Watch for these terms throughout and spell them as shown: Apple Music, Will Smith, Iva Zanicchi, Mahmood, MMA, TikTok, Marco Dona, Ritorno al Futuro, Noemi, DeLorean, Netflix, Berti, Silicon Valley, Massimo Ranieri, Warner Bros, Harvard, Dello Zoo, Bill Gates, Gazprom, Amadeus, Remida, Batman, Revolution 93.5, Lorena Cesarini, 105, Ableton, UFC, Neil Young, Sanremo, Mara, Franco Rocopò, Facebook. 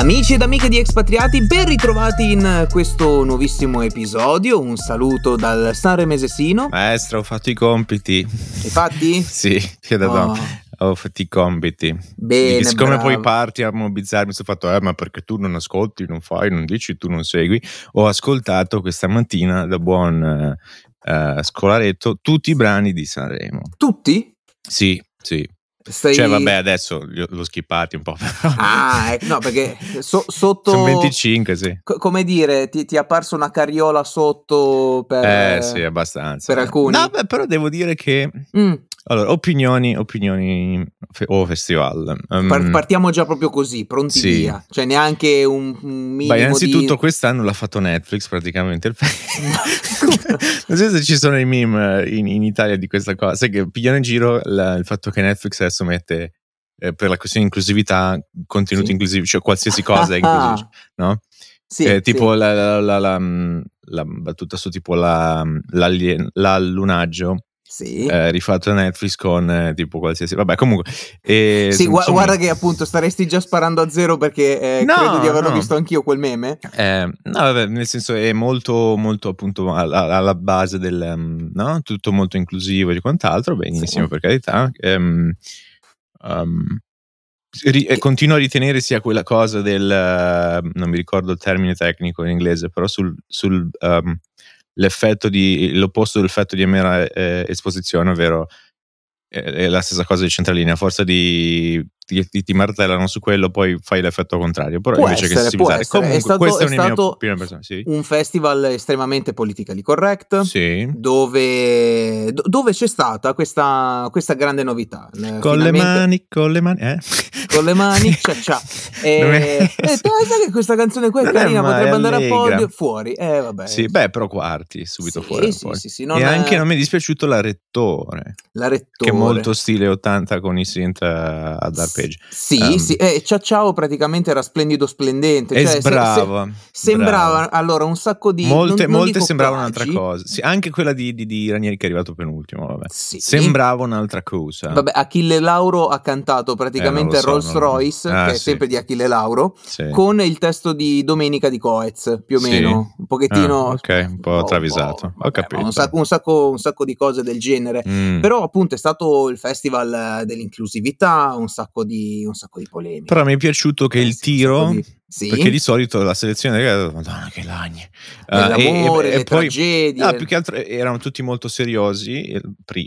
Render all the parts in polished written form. Amici ed amiche di Expatriati, ben ritrovati in questo nuovissimo episodio. Un saluto dal sanremesesino. Maestro, ho fatto i compiti. Hai fatti? Sì, che davvero. Ho fatto i compiti. Bene, siccome bravo. Poi parti a mobilizzarmi sul fatto ma perché tu non ascolti, non fai, non dici, tu non segui. Ho ascoltato questa mattina da buon scolaretto tutti i brani di Sanremo. Tutti? Sì, sì. Cioè vabbè, adesso l'ho schipati un po', però. Ah, no, perché sotto sono 25, sì. Come dire, ti è apparsa una carriola sotto per sì, abbastanza. Per alcuni. No, beh, però devo dire che allora, opinioni o festival. Partiamo già proprio così, pronti sì. Via. Cioè neanche un minimo. Beh, innanzitutto quest'anno l'ha fatto Netflix praticamente. Non so se ci sono i meme in Italia di questa cosa. Sai che pigliano in giro il fatto che Netflix adesso mette per la questione di inclusività contenuti sì. Inclusivi, cioè qualsiasi cosa è inclusiva, no? Sì, tipo sì. La battuta su tipo l'allunaggio. Sì. Rifatto da Netflix con tipo qualsiasi. Vabbè, comunque. Sì, guarda che appunto staresti già sparando a zero perché no, credo di averlo visto anch'io quel meme. No, vabbè, nel senso è molto, molto appunto alla base del no? Tutto molto inclusivo e quant'altro. Benissimo, sì. Per carità. Continuo a ritenere sia quella cosa del non mi ricordo il termine tecnico in inglese, però sul l'effetto di l'opposto dell'effetto di mera esposizione, ovvero è la stessa cosa di centralina, a forza di ti martellano su quello, poi fai l'effetto contrario. Però può invece essere, che si comunque è stato mia persona, sì. Un festival estremamente politically correct, sì. dove c'è stata questa grande novità. Con le mani, con le mani, cia cia. Sai che questa canzone qua è carina, potrebbe andare a podio fuori. Vabbè. Sì, beh, però quarti subito sì, fuori. Sì, sì, sì, e anche non mi è dispiaciuto la rettore, che è molto stile 80 con i synth ad arpeggio. Sì, sì. Ciao ciao praticamente era splendido. Cioè, bravo. Sembrava allora un sacco di molte sembravano un'altra cosa. Sì, anche quella di Ranieri che è arrivato penultimo. Vabbè. Sì. Sembrava un'altra cosa. Vabbè, Achille Lauro ha cantato praticamente Rolls Royce, che è sì. Sempre di Achille Lauro, sì. Con il testo di Domenica di Coez, più o meno, sì. Un pochettino. Ok, un po' travisato. Ho capito. Un sacco di cose del genere. Però appunto è stato il festival dell'inclusività, un sacco di polemiche. Però mi è piaciuto che il tiro sì. Perché di solito la selezione Madonna che lagne dell'amore, le poi, tragedie più che altro erano tutti molto seriosi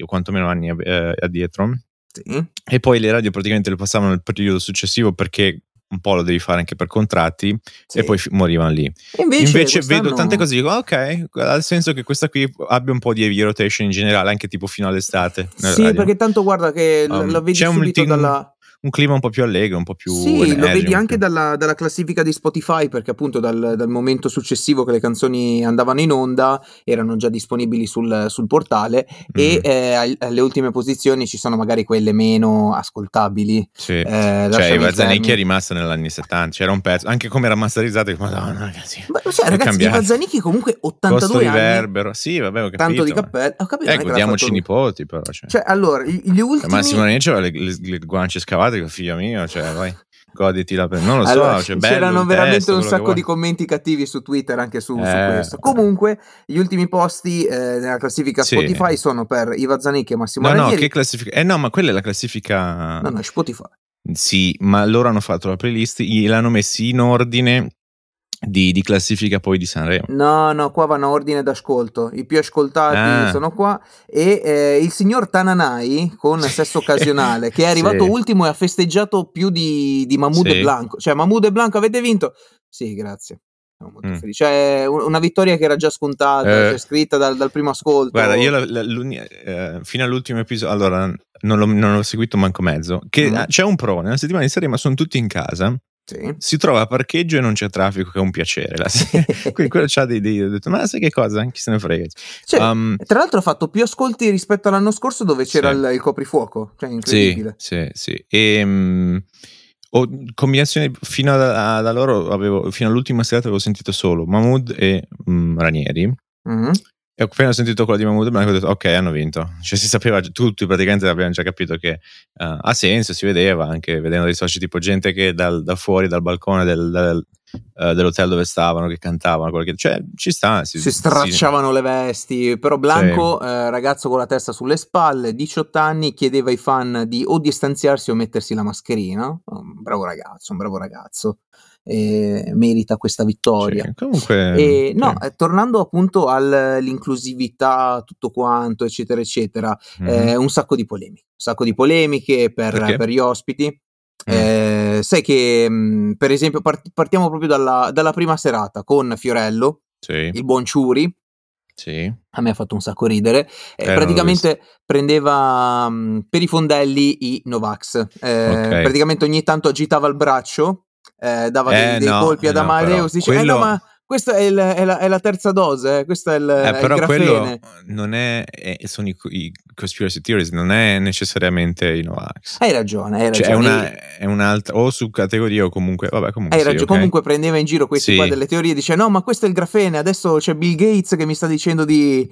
quantomeno anni addietro sì. E poi le radio praticamente lo passavano nel periodo successivo perché un po' lo devi fare anche per contratti sì. E poi morivano lì. Invece vedo tante cose, dico ok, ha senso che questa qui abbia un po' di heavy rotation in generale, anche tipo fino all'estate. Sì, perché tanto guarda che lo vedi c'è subito un clima un po' più allegro, un po' più sì, energy, lo vedi anche dalla classifica di Spotify, perché appunto dal momento successivo che le canzoni andavano in onda erano già disponibili sul portale e alle ultime posizioni ci sono magari quelle meno ascoltabili sì. Cioè Iva Zanicchi è rimasta negli anni 70, c'era un pezzo, anche come era masterizzata Madonna ragazzi. Ma, cioè, ragazzi Iva Zanicchi comunque 82 costo anni riverbero, sì vabbè ho capito tanto di cappello, ho capito godiamoci i nipoti però cioè allora gli ultimi Massimo Ranieri aveva le guance scavate figlio mio, cioè vai goditi la non lo allora, so, cioè, bello c'erano veramente testo, un sacco di commenti cattivi su Twitter anche su questo. Comunque gli ultimi posti nella classifica sì. Spotify sono per Iva Zanicchi e Massimo Ranieri. No, che classifica? No, ma quella è la classifica No, Spotify. Sì, ma loro hanno fatto la playlist, l'hanno messi in ordine di classifica poi di Sanremo. No, qua vanno a ordine d'ascolto. I più ascoltati sono qua. E il signor Tananai con Sesso Occasionale, che è arrivato sì. Ultimo e ha festeggiato più di Mahmood sì. E Blanco. Cioè Mahmood e Blanco avete vinto? Sì, grazie. Molto felice. Cioè, una vittoria che era già scontata, cioè, scritta dal primo ascolto. Guarda, io fino all'ultimo episodio, allora non l'ho seguito manco mezzo. Che c'è un pro nella settimana di Sanremo, sono tutti in casa. Sì. Si trova a parcheggio e non c'è traffico, che è un piacere. Quindi quello c'ha dei idee. Ho detto, ma sai che cosa? Chi se ne frega? Cioè, tra l'altro, ha fatto più ascolti rispetto all'anno scorso, dove c'era sì. il coprifuoco. Cioè, incredibile. Sì, sì, sì. E combinazione fino da loro, fino all'ultima serata avevo sentito solo Mahmood e Ranieri. E appena ho sentito quello di Mahmood e Blanco ho detto ok, hanno vinto, cioè si sapeva, tutti praticamente abbiamo già capito che ha senso, si vedeva anche vedendo dei soci, tipo gente che da fuori dal balcone dell'hotel dove stavano, che cantavano, cioè ci sta, si stracciavano le vesti. Però Blanco, sì, ragazzo con la testa sulle spalle, 18 anni, chiedeva ai fan di o distanziarsi o mettersi la mascherina. Un bravo ragazzo merita questa vittoria, sì, comunque, no, sì. Tornando appunto all'inclusività, tutto quanto eccetera eccetera, un sacco di polemiche per gli ospiti. Sai che per esempio partiamo proprio dalla prima serata con Fiorello, sì, il buon Ciuri. Sì. A me ha fatto un sacco ridere. Praticamente prendeva per i fondelli i Novax, okay, praticamente ogni tanto agitava il braccio, dava dei colpi ad Amadeus, diceva quello... ma questa è la terza dose, questa è il però il grafene. Quello non è, sono i conspiracy theories, non è necessariamente i Novax. Hai ragione. Cioè è un'altra o subcategoria o comunque. Hai ragione, okay. Comunque prendeva in giro questi, sì, qua delle teorie, dice no, ma questo è il grafene, adesso c'è Bill Gates che mi sta dicendo di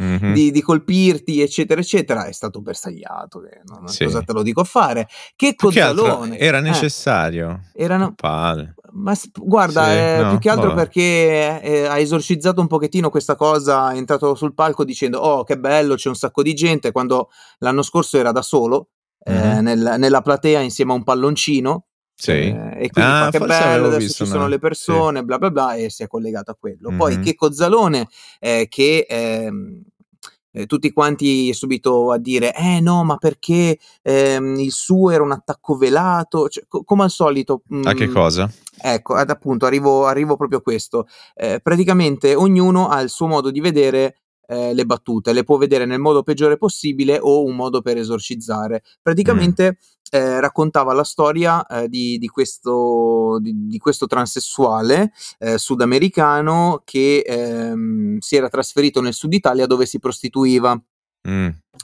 colpirti, eccetera eccetera. È stato bersagliato, non so, sì, cosa te lo dico a fare. Che Zalone era necessario. Ma guarda, sì, più che altro perché ha esorcizzato un pochettino questa cosa, è entrato sul palco dicendo oh che bello, c'è un sacco di gente, quando l'anno scorso era da solo nella platea insieme a un palloncino, sì, e quindi fa, che bello, adesso visto, ci sono le persone, sì, bla bla bla, e si è collegato a quello. Poi Checco Zalone tutti quanti subito a dire no, ma perché il suo era un attacco velato, cioè, come al solito. A che cosa? Ecco, appunto arrivo proprio a questo. Praticamente ognuno ha il suo modo di vedere le battute, le può vedere nel modo peggiore possibile o un modo per esorcizzare. Praticamente raccontava la storia di questo transessuale sudamericano che si era trasferito nel sud Italia dove si prostituiva.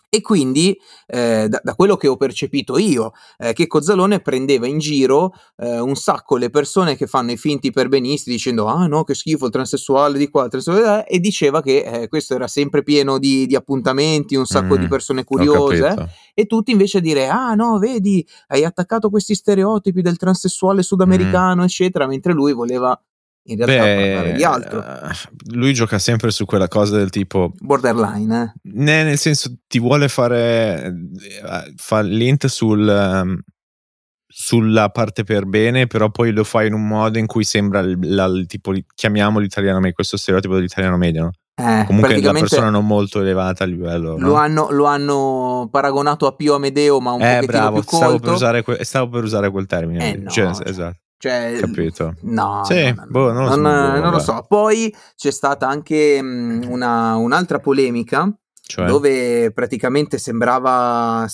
E quindi da quello che ho percepito io, Checco Zalone prendeva in giro un sacco le persone che fanno i finti perbenisti dicendo ah no, che schifo, il transessuale di qua, il transessuale di là, e diceva che questo era sempre pieno di appuntamenti, un sacco di persone curiose, e tutti invece a dire ah no, vedi, hai attaccato questi stereotipi del transessuale sudamericano eccetera, mentre lui voleva in realtà parlare di altro. Lui gioca sempre su quella cosa del tipo borderline, nel senso ti vuole fare l'int sulla parte per bene, però poi lo fa in un modo in cui sembra tipo, chiamiamolo italiano medio, questo stereotipo dell'italiano medio, no? Comunque la persona non molto elevata a livello, no? Lo hanno paragonato a Pio Amedeo, ma un pochettino più colto. Stavo per usare quel termine, no, cioè. Esatto. Cioè, capito? No, sì, non lo so. Poi c'è stata anche un'altra polemica, cioè? Dove praticamente sembrava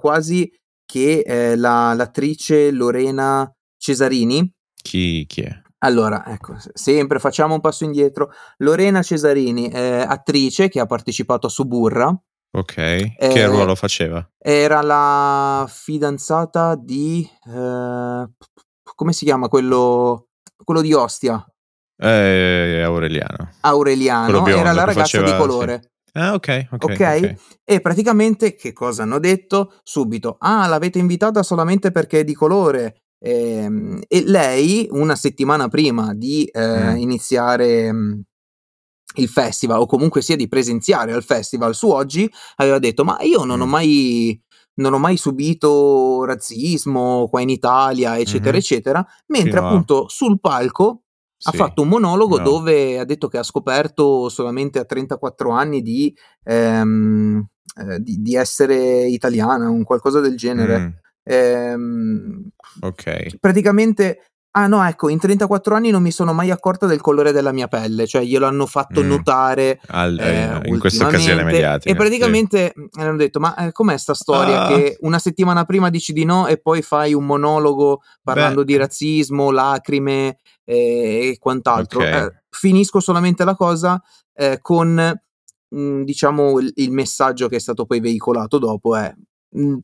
quasi che l'attrice Lorena Cesarini, chi è? Allora, ecco, sempre facciamo un passo indietro. Lorena Cesarini, attrice che ha partecipato a Suburra. Ok, che ruolo faceva? Era la fidanzata di... come si chiama quello di Ostia? Aureliano, biondo, era la ragazza di colore. Sì. Ah, ok. E praticamente che cosa hanno detto? Subito, l'avete invitata solamente perché è di colore. E lei, una settimana prima di iniziare il festival, o comunque sia di presenziare al festival, su Oggi, aveva detto, ma io non ho mai subito razzismo qua in Italia, eccetera, eccetera, mentre appunto sul palco ha fatto un monologo dove ha detto che ha scoperto solamente a 34 anni di essere italiana, un qualcosa del genere. Praticamente... Ah no, ecco, in 34 anni non mi sono mai accorta del colore della mia pelle, cioè glielo hanno fatto notare in questa occasione mediatica. E praticamente hanno detto, ma com'è sta storia che una settimana prima dici di no e poi fai un monologo parlando di razzismo, lacrime e quant'altro. Finisco solamente la cosa con, diciamo, il messaggio che è stato poi veicolato dopo è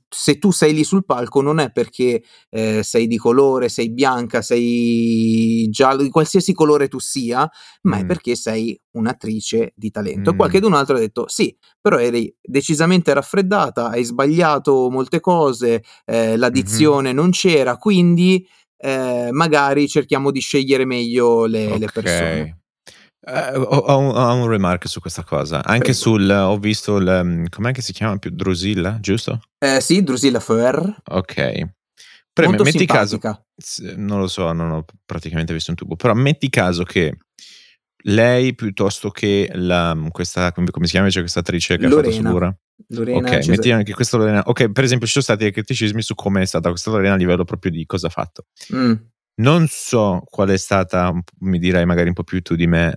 se tu sei lì sul palco non è perché sei di colore, sei bianca, sei giallo, di qualsiasi colore tu sia, ma è perché sei un'attrice di talento. Qualchedun altro ha detto sì, però eri decisamente raffreddata, hai sbagliato molte cose, la dizione non c'era, quindi magari cerchiamo di scegliere meglio le persone. Ho un remark su questa cosa. Anche sul, ho visto com'è che si chiama più? Drusilla, giusto? Sì, Drusilla Föhr. Ok. Però metti caso, non lo so, non ho praticamente visto un tubo, però metti caso che lei piuttosto che come si chiama, cioè questa attrice che Lorena. Ha fatto sicura? Lorena. Ok, metti anche questa Lorena. Ok, per esempio ci sono stati dei criticismi su come è stata questa Lorena a livello proprio di cosa ha fatto. Non so qual è stata, mi dirai magari un po' più tu di me,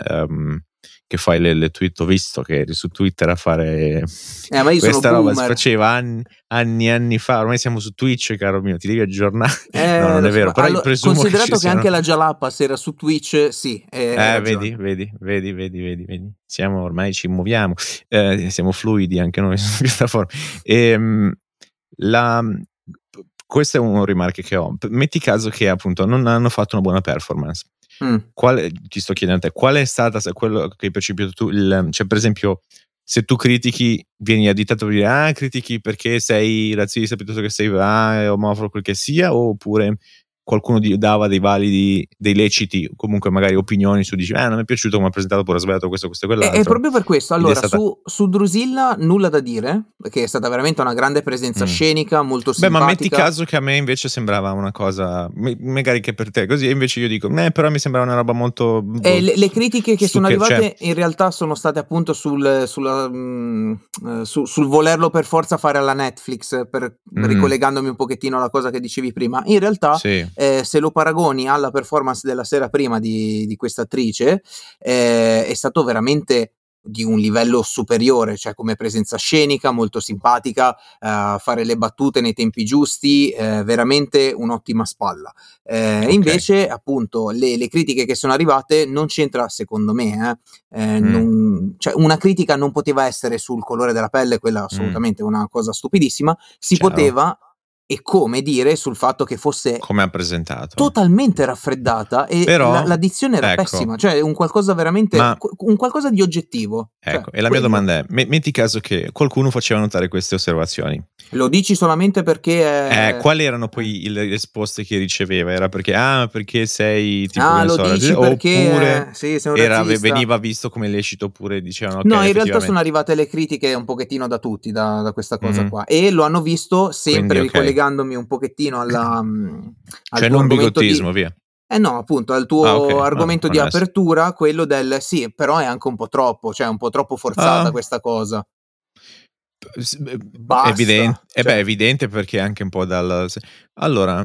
che fai le tweet, ho visto che eri su Twitter a fare ma io questa sono roba, si faceva anni fa, ormai siamo su Twitch, caro mio, ti devi aggiornare. No, non è vero, però allora, presumo considerato che anche la Jalapas era su Twitch, sì. Vedi, siamo ormai, ci muoviamo, siamo fluidi anche noi su questa forma. Questo è un remark che ho. Metti caso che appunto non hanno fatto una buona performance. Ti sto chiedendo a te, qual è stata quello che hai percepito tu? Cioè, per esempio, se tu critichi, vieni additato per dire critichi perché sei razzista, piuttosto che sei omofobo, quel che sia, oppure qualcuno dava dei validi, dei leciti, comunque magari opinioni su, dici non mi è piaciuto come ha presentato, pure ha sbagliato questo e quell'altro. È proprio per questo, allora stata... su Drusilla nulla da dire, perché è stata veramente una grande presenza scenica, molto simpatica. Beh, ma metti caso che a me invece sembrava una cosa, magari che per te così, e invece io dico, però mi sembrava una roba molto... le critiche che sono arrivate, cioè... in realtà sono state appunto sul volerlo per forza fare alla Netflix, ricollegandomi un pochettino alla cosa che dicevi prima, in realtà... Sì. Se lo paragoni alla performance della sera prima di questa attrice, è stato veramente di un livello superiore, cioè come presenza scenica, molto simpatica, fare le battute nei tempi giusti, veramente un'ottima spalla. Invece appunto le critiche che sono arrivate non c'entra, secondo me, cioè una critica non poteva essere sul colore della pelle, quella assolutamente una cosa stupidissima, si poteva... E come dire sul fatto che fosse come ha presentato totalmente raffreddata, e però, la dizione era pessima, cioè un qualcosa veramente un qualcosa di oggettivo. Ecco, e la mia domanda è: metti caso che qualcuno faceva notare queste osservazioni. Lo dici solamente perché quali erano poi le risposte che riceveva? Era perché perché sei tipo oppure veniva visto come lecito, oppure dicevano no, in realtà sono arrivate le critiche un pochettino da tutti da questa cosa qua, e lo hanno visto sempre ricollegato un pochettino al non bigottismo via. No, appunto, al tuo argomento di apertura, quello del sì, però è anche un po' troppo, cioè un po' troppo forzata questa cosa. Basta. Evidente, cioè. Evidente perché anche un po' dal... Allora,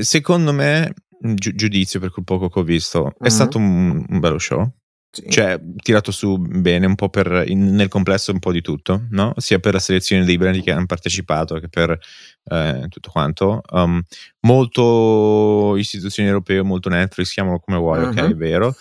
secondo me, giudizio per quel poco che ho visto, è stato un bello show. Sì. Cioè tirato su bene un po' nel complesso un po' di tutto, no? Sia per la selezione dei brand che hanno partecipato che per tutto quanto, molto istituzioni europee, molto Netflix, chiamalo come vuoi, ok, è vero.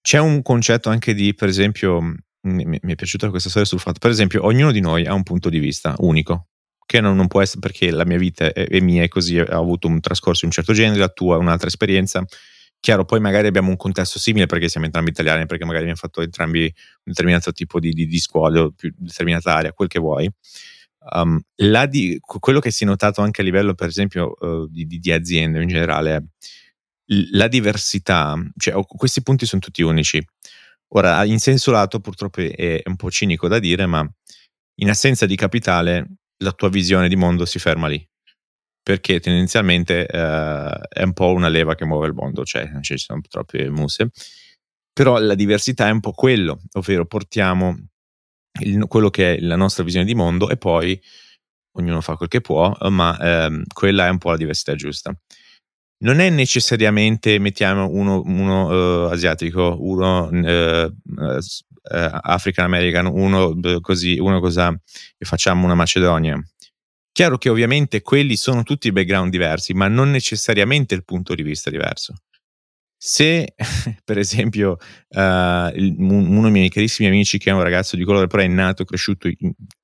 C'è un concetto anche di, per esempio, mi è piaciuta questa storia sul fatto, per esempio, ognuno di noi ha un punto di vista unico che non può essere, perché la mia vita è mia e così ha avuto un trascorso di un certo genere, la tua un'altra esperienza. Chiaro, poi magari abbiamo un contesto simile perché siamo entrambi italiani, perché magari abbiamo fatto entrambi un determinato tipo di scuola, o più determinata area, quel che vuoi. Quello che si è notato anche a livello, per esempio, di aziende in generale, è la diversità, cioè questi punti sono tutti unici. Ora, in senso lato, purtroppo è un po' cinico da dire, ma in assenza di capitale la tua visione di mondo si ferma lì. Perché tendenzialmente è un po' una leva che muove il mondo, cioè ci sono troppe muse, però la diversità è un po' quello, ovvero portiamo quello che è la nostra visione di mondo e poi ognuno fa quel che può, ma quella è un po' la diversità giusta. Non è necessariamente, mettiamo uno asiatico, uno African American, uno cosa, e facciamo una Macedonia. Chiaro che ovviamente quelli sono tutti background diversi, ma non necessariamente il punto di vista diverso. Se, per esempio, uno dei miei carissimi amici, che è un ragazzo di colore, però è nato, cresciuto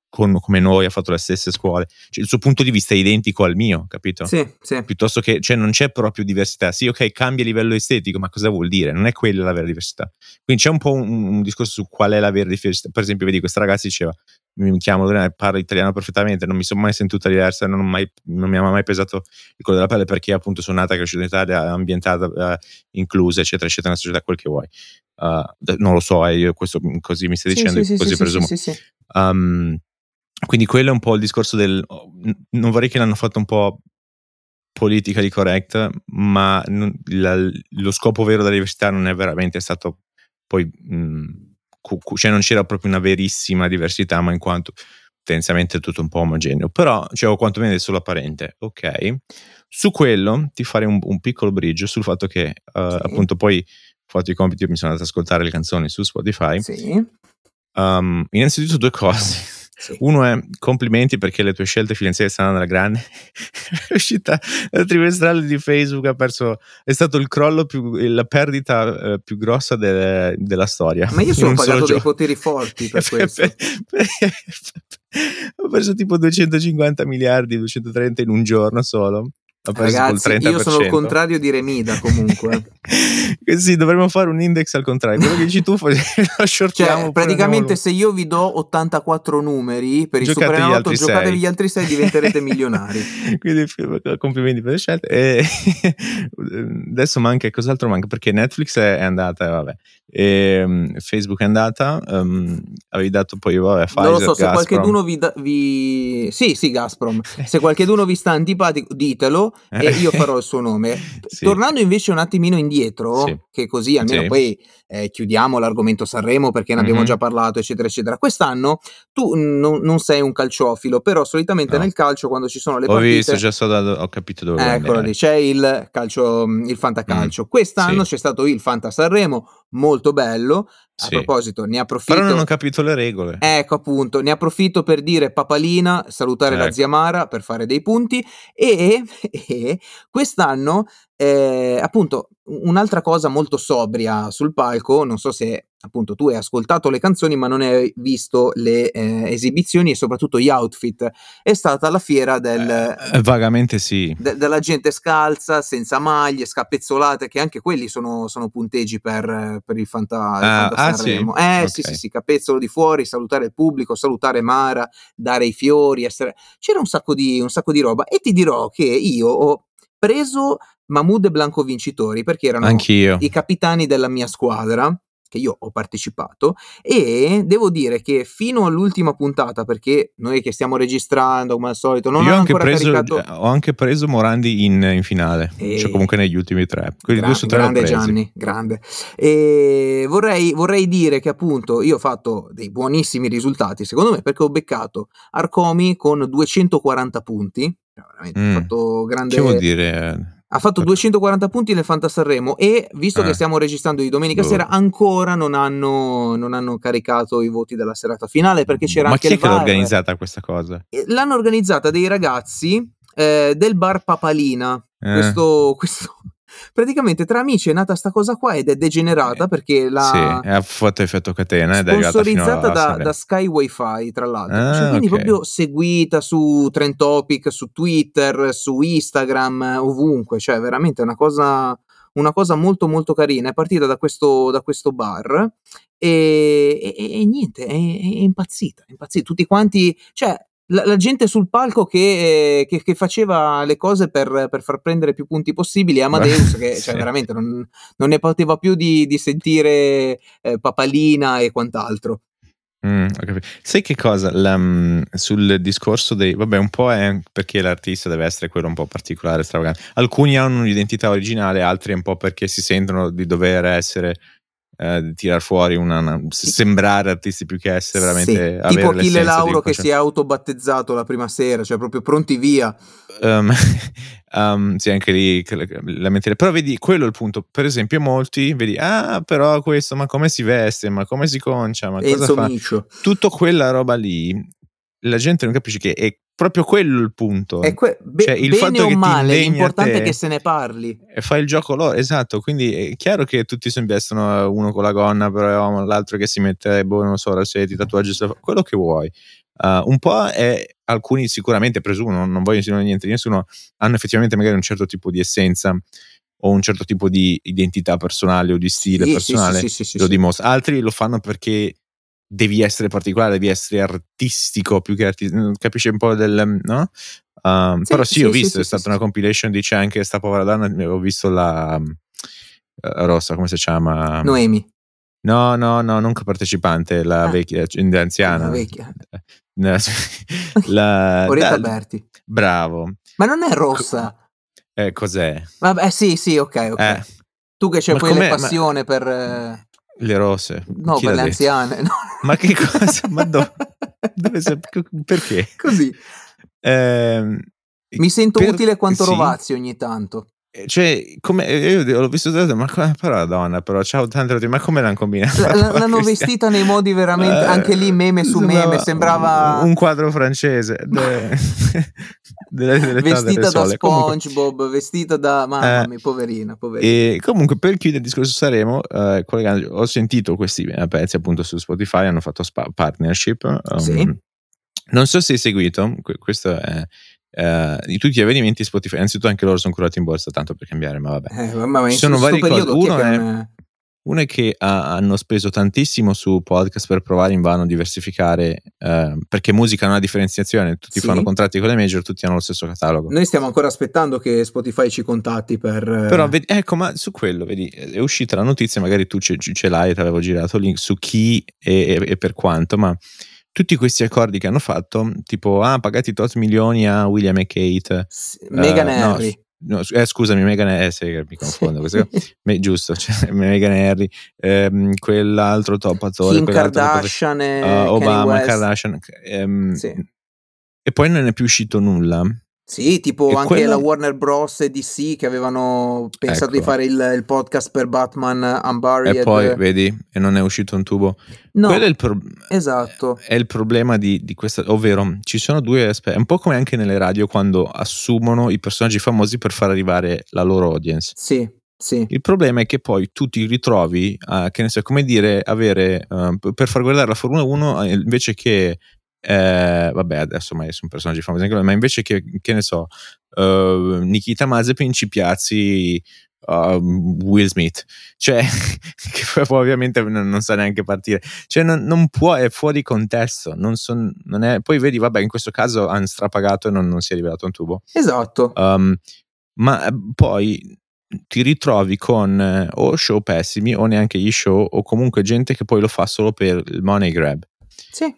come noi, ha fatto le stesse scuole, cioè, il suo punto di vista è identico al mio, capito? Sì, sì. Piuttosto che, cioè, non c'è proprio diversità. Sì, ok, cambia a livello estetico, ma cosa vuol dire? Non è quella la vera diversità. Quindi c'è un po' un discorso su qual è la vera diversità. Per esempio, vedi, questa ragazza diceva: mi chiamo Lorena, parlo italiano perfettamente, non mi sono mai sentuta diversa, non mi ha mai pesato il colore della pelle, perché appunto sono nata, cresciuta in Italia, ambientata, inclusa, eccetera eccetera, nella società, quel che vuoi. Non lo so, io questo così mi stai dicendo, sì, così sì, presumo. Sì. Quindi quello è un po' il discorso del, non vorrei che l'hanno fatto un po' politically correct, ma lo scopo vero della diversità non è veramente stato poi, cioè non c'era proprio una verissima diversità, ma in quanto tendenzialmente è tutto un po' omogeneo, però, cioè, o quantomeno è solo apparente. Ok, su quello ti farei un piccolo bridge sul fatto che sì, appunto poi ho fatto i compiti, mi sono andato ad ascoltare le canzoni su Spotify. Sì. Innanzitutto due cose. Sì. Uno è complimenti perché le tue scelte finanziarie stanno andando alla grande. L'uscita trimestrale di Facebook è stato il crollo la perdita più grossa della storia. Ma io sono pagato dei poteri forti per questo. Ho perso tipo 250 miliardi, 230 in un giorno solo. Ragazzi, io sono il contrario di Remida, comunque. Sì, dovremmo fare un index al contrario, quello che dici tu lo shortiamo, cioè, praticamente se io vi do 84 numeri per il Superenalotto, giocatevi gli altri 6, diventerete milionari. Quindi complimenti per le scelte. E adesso cos'altro manca, perché Netflix è andata, vabbè, e Facebook è andata, avevi dato poi, vabbè, Pfizer, non lo so, Gazprom. Se qualcheduno vi sì Gazprom, se qualcheduno vi sta antipatico ditelo e io farò il suo nome. Sì. Tornando invece un attimino indietro, sì, che così almeno sì, poi chiudiamo l'argomento Sanremo, perché ne abbiamo già parlato, eccetera eccetera. Quest'anno tu non sei un calciofilo, però solitamente nel calcio, quando ci sono le partite, ho capito dove eccolo lì, c'è il calcio, il fantacalcio. Quest'anno sì, c'è stato il Fanta Sanremo, molto bello. A proposito, ne approfitto, però non ho capito le regole, ecco appunto, ne approfitto per dire Papalina, salutare la zia Mara per fare dei punti. E quest'anno appunto un'altra cosa molto sobria sul palco, non so se appunto tu hai ascoltato le canzoni ma non hai visto le esibizioni e soprattutto gli outfit, è stata la fiera vagamente sì, della gente scalza, senza maglie, scappezzolate, che anche quelli sono punteggi per il Fanta Sanremo. Sì? Okay. Sì, capezzolo di fuori, salutare il pubblico, salutare Mara, dare i fiori, c'era un sacco di roba. E ti dirò che io ho preso Mahmood e Blanco vincitori, perché erano anch'io i capitani della mia squadra, che io ho partecipato, e devo dire che fino all'ultima puntata, perché noi che stiamo registrando come al solito ho anche preso Morandi in finale, cioè comunque negli ultimi tre, quindi due su tre grande Gianni, grande. E vorrei dire che appunto io ho fatto dei buonissimi risultati secondo me, perché ho beccato Arcomi con 240 punti, veramente ho fatto grande, che vuol dire? Ha fatto 240 punti nel Fanta Sanremo, e visto che stiamo registrando di domenica sera ancora non hanno caricato i voti della serata finale, perché c'era anche il VAR. Ma chi è che l'ha organizzata questa cosa? L'hanno organizzata dei ragazzi del bar Papalina. Questo praticamente tra amici è nata sta cosa qua, ed è degenerata perché ha fatto effetto catena, sponsorizzata da Sky Wi-Fi, tra l'altro, quindi proprio seguita su Trend Topic, su Twitter, su Instagram, ovunque, cioè veramente una cosa molto molto carina. È partita da questo bar e niente, è impazzita, tutti quanti, cioè la gente sul palco che faceva le cose per far prendere più punti possibili. Amadeus che cioè, veramente non ne poteva più di sentire Papalina e quant'altro. Sai che cosa? Sul discorso dei, vabbè, un po' è perché l'artista deve essere quello un po' particolare, stravagante. Alcuni hanno un'identità originale, altri un po' perché si sentono di dover essere, di tirar fuori sembrare artisti più che essere veramente, tipo Achille Lauro che si è autobattezzato la prima sera, cioè proprio pronti via. Sì, anche lì la mentira, però vedi, quello è il punto. Per esempio molti vedi, però questo, ma come si veste, ma come si concia, ma cosa fa, tutto quella roba lì, la gente non capisce che è proprio quello il punto, è cioè, il bene fatto o che male, l'importante è che se ne parli e fai il gioco loro, esatto. Quindi è chiaro che tutti si investono, uno con la gonna però l'altro che si mette non so, rassetti, tatuaggi, quello che vuoi, un po' è, alcuni sicuramente, presumo, non voglio insinuare niente di nessuno, hanno effettivamente magari un certo tipo di essenza o un certo tipo di identità personale o di stile personale, lo dimostra. Altri lo fanno perché devi essere particolare, devi essere artistico più che artistico, capisci un po' del, no? Però sì, ho visto, è stata una compilation di, c'è anche sta povera donna, ho visto la rossa, come si chiama? Noemi. No, non partecipante, la vecchia, anziana. La vecchia. Orietta Berti. Bravo. Ma non è rossa. Cos'è? Vabbè, sì, ok. Tu che c'è poi la passione per... le rose. No, chi per le anziane. No. Ma che cosa? Ma perché? Così. Mi sento utile quanto Rovazzi ogni tanto. Cioè, come io l'ho visto, ma parola donna, però ciao tanto, ma come l'hanno combinata? L'hanno vestita nei modi veramente, anche lì meme su meme, sembrava un quadro francese vestita da SpongeBob, comunque, vestita da mamma mia, poverina. E comunque, per chiudere il discorso Sanremo, ho sentito questi pezzi appunto su Spotify, hanno fatto partnership, sì. Non so se hai seguito, questo è di tutti gli avvenimenti Spotify. Innanzitutto anche loro sono curati in borsa, tanto per cambiare, ma vabbè, ci sono vari cose. Uno è che hanno speso tantissimo su podcast per provare invano a diversificare, perché musica non ha differenziazione, tutti fanno contratti con le major, tutti hanno lo stesso catalogo. Noi stiamo ancora aspettando che Spotify ci contatti per... Però vedi, ecco, ma su quello, vedi, è uscita la notizia, magari tu ce l'hai, te l'avevo girato link su chi e per quanto, ma tutti questi accordi che hanno fatto, tipo, pagati tot milioni a William e Kate. Meghan e Harry. Scusami, Meghan e... mi confondo. Questo, giusto, cioè, Meghan e Harry. Quell'altro top attore. Kim Kardashian e Obama, Kardashian. Sì. E poi non è più uscito nulla. Sì, tipo, e anche quello... la Warner Bros. E DC che avevano pensato, ecco, di fare il podcast per Batman Unburied. E poi, vedi, e non è uscito un tubo. No, quello è esatto. È il problema di questa, ovvero ci sono due aspetti, un po' come anche nelle radio quando assumono i personaggi famosi per far arrivare la loro audience. Sì, sì. Il problema è che poi tu ti ritrovi a, che ne so, come dire, avere, per far guardare la Formula 1 invece che... vabbè, adesso mai sono personaggi famosi anche lui, ma invece che ne so, Nikita Mazepin ci piazzi Will Smith, cioè che poi ovviamente non sa neanche partire, cioè non può, è fuori contesto, non è, poi vedi, vabbè, in questo caso hanno strapagato e non si è rivelato un tubo, esatto, ma poi ti ritrovi con o show pessimi o neanche gli show, o comunque gente che poi lo fa solo per il money grab.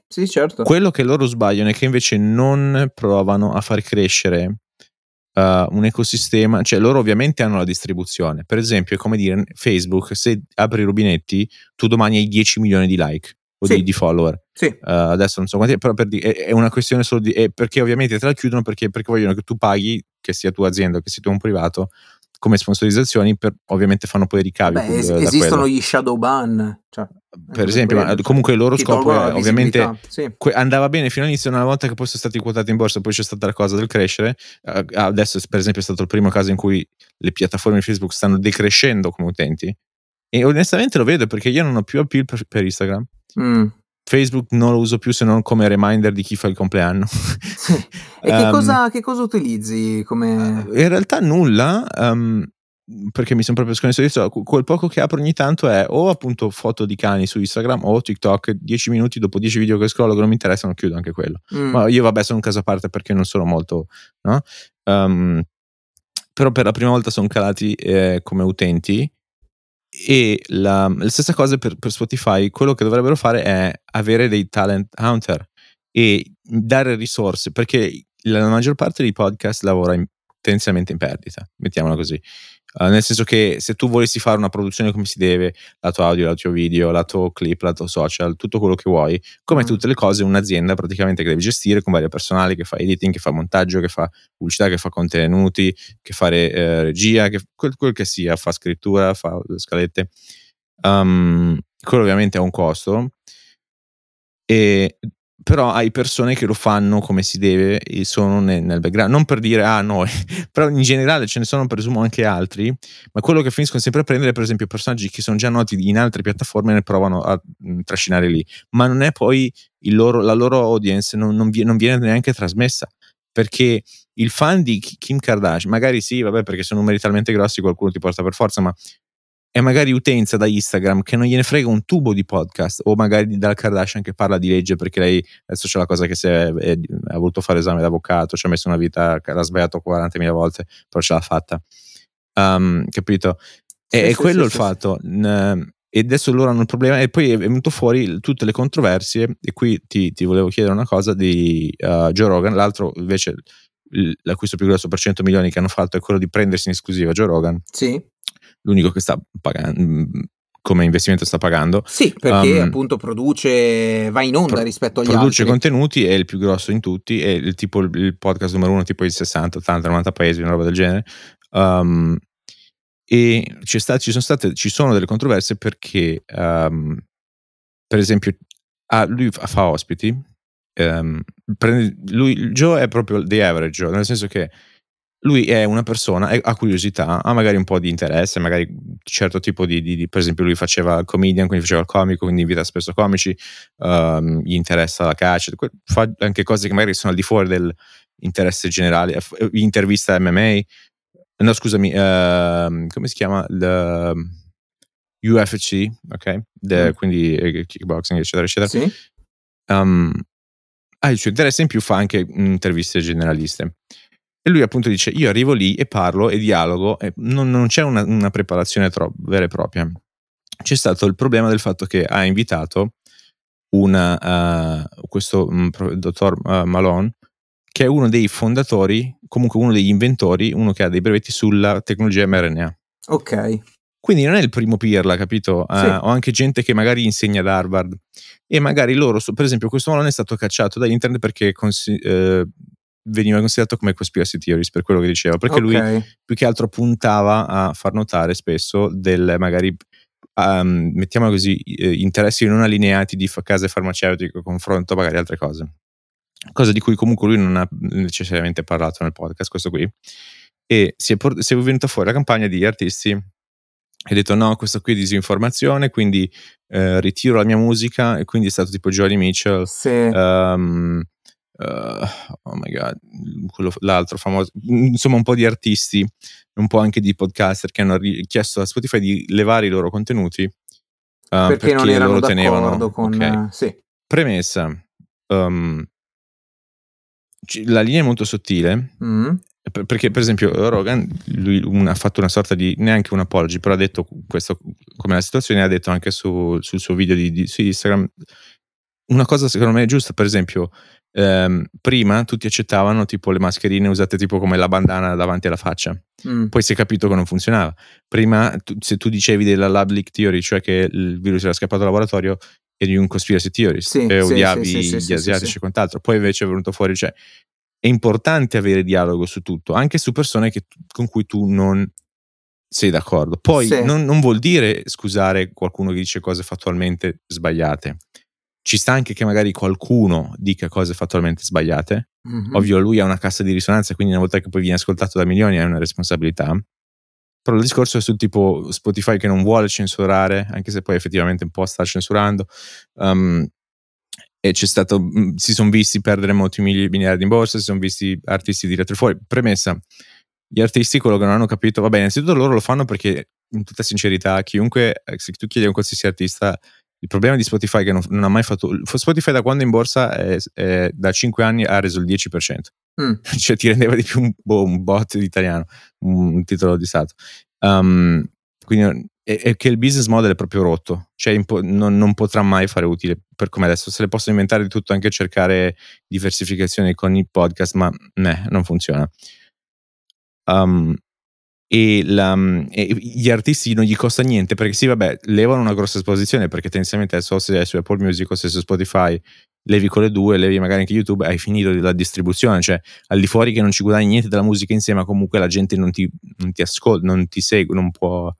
Sì, certo. Quello che loro sbagliano è che invece non provano a far crescere un ecosistema, cioè loro ovviamente hanno la distribuzione, per esempio è come dire Facebook, se apri i rubinetti tu domani hai 10 milioni di like o di follower, adesso non so quanti, però è una questione solo di, perché ovviamente te la chiudono perché vogliono che tu paghi, che sia tua azienda, che sia tu un privato, come sponsorizzazioni, ovviamente fanno poi ricavi. Beh, esistono gli shadow ban, cioè, per esempio, ma comunque il loro scopo è ovviamente andava bene fino all'inizio, una volta che poi sono stati quotati in borsa, poi c'è stata la cosa del crescere, adesso per esempio è stato il primo caso in cui le piattaforme Facebook stanno decrescendo come utenti, e onestamente lo vedo perché io non ho più appeal per Instagram. Facebook non lo uso più se non come reminder di chi fa il compleanno. E che cosa utilizzi come... in realtà nulla, perché mi sono proprio sconnesso di questo. Quel poco che apro ogni tanto è o appunto foto di cani su Instagram o TikTok, 10 minuti dopo 10 video che scrollo che non mi interessano, chiudo anche quello. Ma io vabbè, sono un caso a parte perché non sono molto, no? Però per la prima volta sono calati come utenti. E la stessa cosa per Spotify, quello che dovrebbero fare è avere dei talent hunter e dare risorse, perché la maggior parte dei podcast lavora tendenzialmente in perdita, mettiamola così, nel senso che se tu volessi fare una produzione come si deve, la tua audio, la tua video, la tua clip, la tua social, tutto quello che vuoi, come tutte le cose, un'azienda praticamente che devi gestire con varie personali, che fa editing, che fa montaggio, che fa pubblicità, che fa contenuti, che fa regia, che quel che sia, fa scrittura, fa scalette, quello ovviamente ha un costo, e però hai persone che lo fanno come si deve e sono nel background, non per dire ah noi, però in generale ce ne sono presumo anche altri, ma quello che finiscono sempre a prendere per esempio personaggi che sono già noti in altre piattaforme e ne provano a trascinare lì, ma non è poi la loro audience non viene neanche trasmessa, perché il fan di Kim Kardashian magari sì vabbè perché sono numeri talmente grossi qualcuno ti porta per forza, ma è magari utenza da Instagram che non gliene frega un tubo di podcast, o magari dalla Kardashian che parla di legge perché lei adesso c'è la cosa che ha voluto fare esame d'avvocato, ci ha messo una vita, l'ha sbagliato 40.000 volte però ce l'ha fatta, capito? È quello il fatto. E adesso loro hanno un problema e poi è venuto fuori tutte le controversie, e qui ti volevo chiedere una cosa di Joe Rogan, l'altro invece l'acquisto più grosso per 100 milioni che hanno fatto è quello di prendersi in esclusiva Joe Rogan, sì, l'unico che sta pagando come investimento, sta pagando, sì, perché appunto produce, va in onda rispetto agli produce altri, produce contenuti, è il più grosso in tutti, è il tipo il podcast numero uno tipo in 60, 80, 90 paesi, una roba del genere, e ci sono delle controversie perché per esempio lui fa ospiti, lui Joe è proprio the average Joe, nel senso che lui è una persona, ha curiosità, ha magari un po' di interesse, magari certo tipo di per esempio lui faceva il comedian, quindi faceva il comico, quindi invita spesso comici, gli interessa la caccia, fa anche cose che magari sono al di fuori dell'interesse generale, intervista MMA, no scusami, come si chiama? UFC, ok? Quindi kickboxing eccetera eccetera, sì. Il suo interesse in più, fa anche interviste generaliste. E lui appunto dice io arrivo lì e parlo e dialogo e non c'è una preparazione vera e propria. C'è stato il problema del fatto che ha invitato questo dottor Malone, che è uno dei fondatori, comunque uno degli inventori, uno che ha dei brevetti sulla tecnologia mRNA. Ok. Quindi non è il primo pirla, capito? Sì. Ho anche gente che magari insegna ad Harvard e magari loro, per esempio questo Malone è stato cacciato da internet perché veniva considerato come conspiracy theorist per quello che diceva, perché lui più che altro puntava a far notare spesso del magari mettiamo così interessi non allineati di case farmaceutiche confronto magari altre cose di cui comunque lui non ha necessariamente parlato nel podcast questo qui, e si è venuta fuori la campagna di artisti e ha detto no, questo qui è disinformazione, quindi ritiro la mia musica, e quindi è stato tipo Johnny Mitchell, sì. Oh my god, l'altro famoso, insomma un po' di artisti, un po' anche di podcaster che hanno chiesto a Spotify di levare i loro contenuti perché non erano loro d'accordo tenevano. Con okay. Sì. Premessa, la linea è molto sottile, perché per esempio Rogan lui ha fatto una sorta di, neanche un apology, però ha detto questo come la situazione, ha detto anche sul suo video su Instagram una cosa secondo me è giusta, per esempio prima tutti accettavano tipo le mascherine usate tipo come la bandana davanti alla faccia, poi si è capito che non funzionava. Prima se tu dicevi della lab leak theory, cioè che il virus era scappato dal laboratorio, eri un conspiracy theorist, sì, e odiavi gli asiatici e quant'altro. Poi invece è venuto fuori, cioè è importante avere dialogo su tutto, anche su persone con cui tu non sei d'accordo. Poi non vuol dire scusare qualcuno che dice cose fattualmente sbagliate. Ci sta anche che magari qualcuno dica cose fattualmente sbagliate, ovvio lui ha una cassa di risonanza, quindi una volta che poi viene ascoltato da milioni è una responsabilità, però il discorso è sul tipo Spotify che non vuole censurare, anche se poi effettivamente un po' sta censurando, e si sono visti perdere molti miliardi in borsa, si sono visti artisti diretto fuori. Premessa, gli artisti quello che non hanno capito, vabbè, innanzitutto loro lo fanno perché in tutta sincerità chiunque, se tu chiedi a un qualsiasi artista, il problema di Spotify è che non ha mai fatto. Spotify da quando in borsa è da 5 anni ha reso il 10%. Cioè ti rendeva di più un bot italiano, un titolo di Stato. Quindi è che il business model è proprio rotto. Cioè non potrà mai fare utile per come adesso. Se le possono inventare di tutto, anche cercare diversificazioni con i podcast, ma non funziona. E gli artisti non gli costa niente, perché sì vabbè levano una grossa esposizione, perché tendenzialmente adesso se è su Apple Music o se è su Spotify levi con le due, levi magari anche YouTube, hai finito la distribuzione, cioè al di fuori che non ci guadagni niente della musica insieme, ma comunque la gente non ti ascolta, non ti segue, non può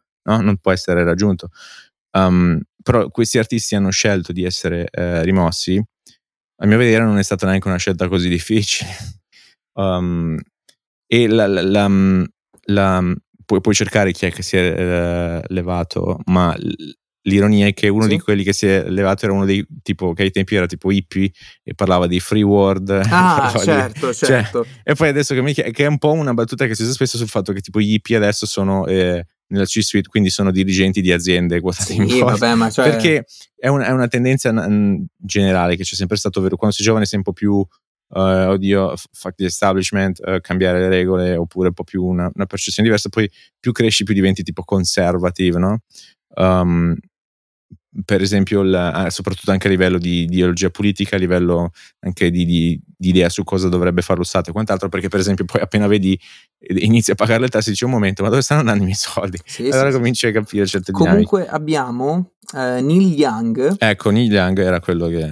essere raggiunto, però questi artisti hanno scelto di essere rimossi a mio vedere non è stata neanche una scelta così difficile. E puoi cercare chi è che si è levato, ma l'ironia è che uno di quelli che si è levato era uno dei tipo che ai tempi era tipo hippie e parlava di free world. Ah, certo. Cioè, e poi adesso che è un po' una battuta che si usa spesso sul fatto che tipo gli hippie adesso sono nella C-suite, quindi sono dirigenti di aziende quotate in borsa. Vabbè, ma cioè... Perché è una tendenza generale che c'è sempre stato, vero? Quando sei giovane sei un po' più oddio, fuck the establishment, cambiare le regole, oppure un po' più una percezione diversa. Poi più cresci più diventi tipo conservative, no? Per esempio soprattutto anche a livello di ideologia politica, a livello anche di idea su cosa dovrebbe fare lo Stato e quant'altro, perché per esempio poi appena vedi inizia a pagare le tasse dice un momento, ma dove stanno andando i miei soldi? Allora cominci a capire certe comunque dinamiche. Abbiamo Neil Young, ecco, Neil Young era quello che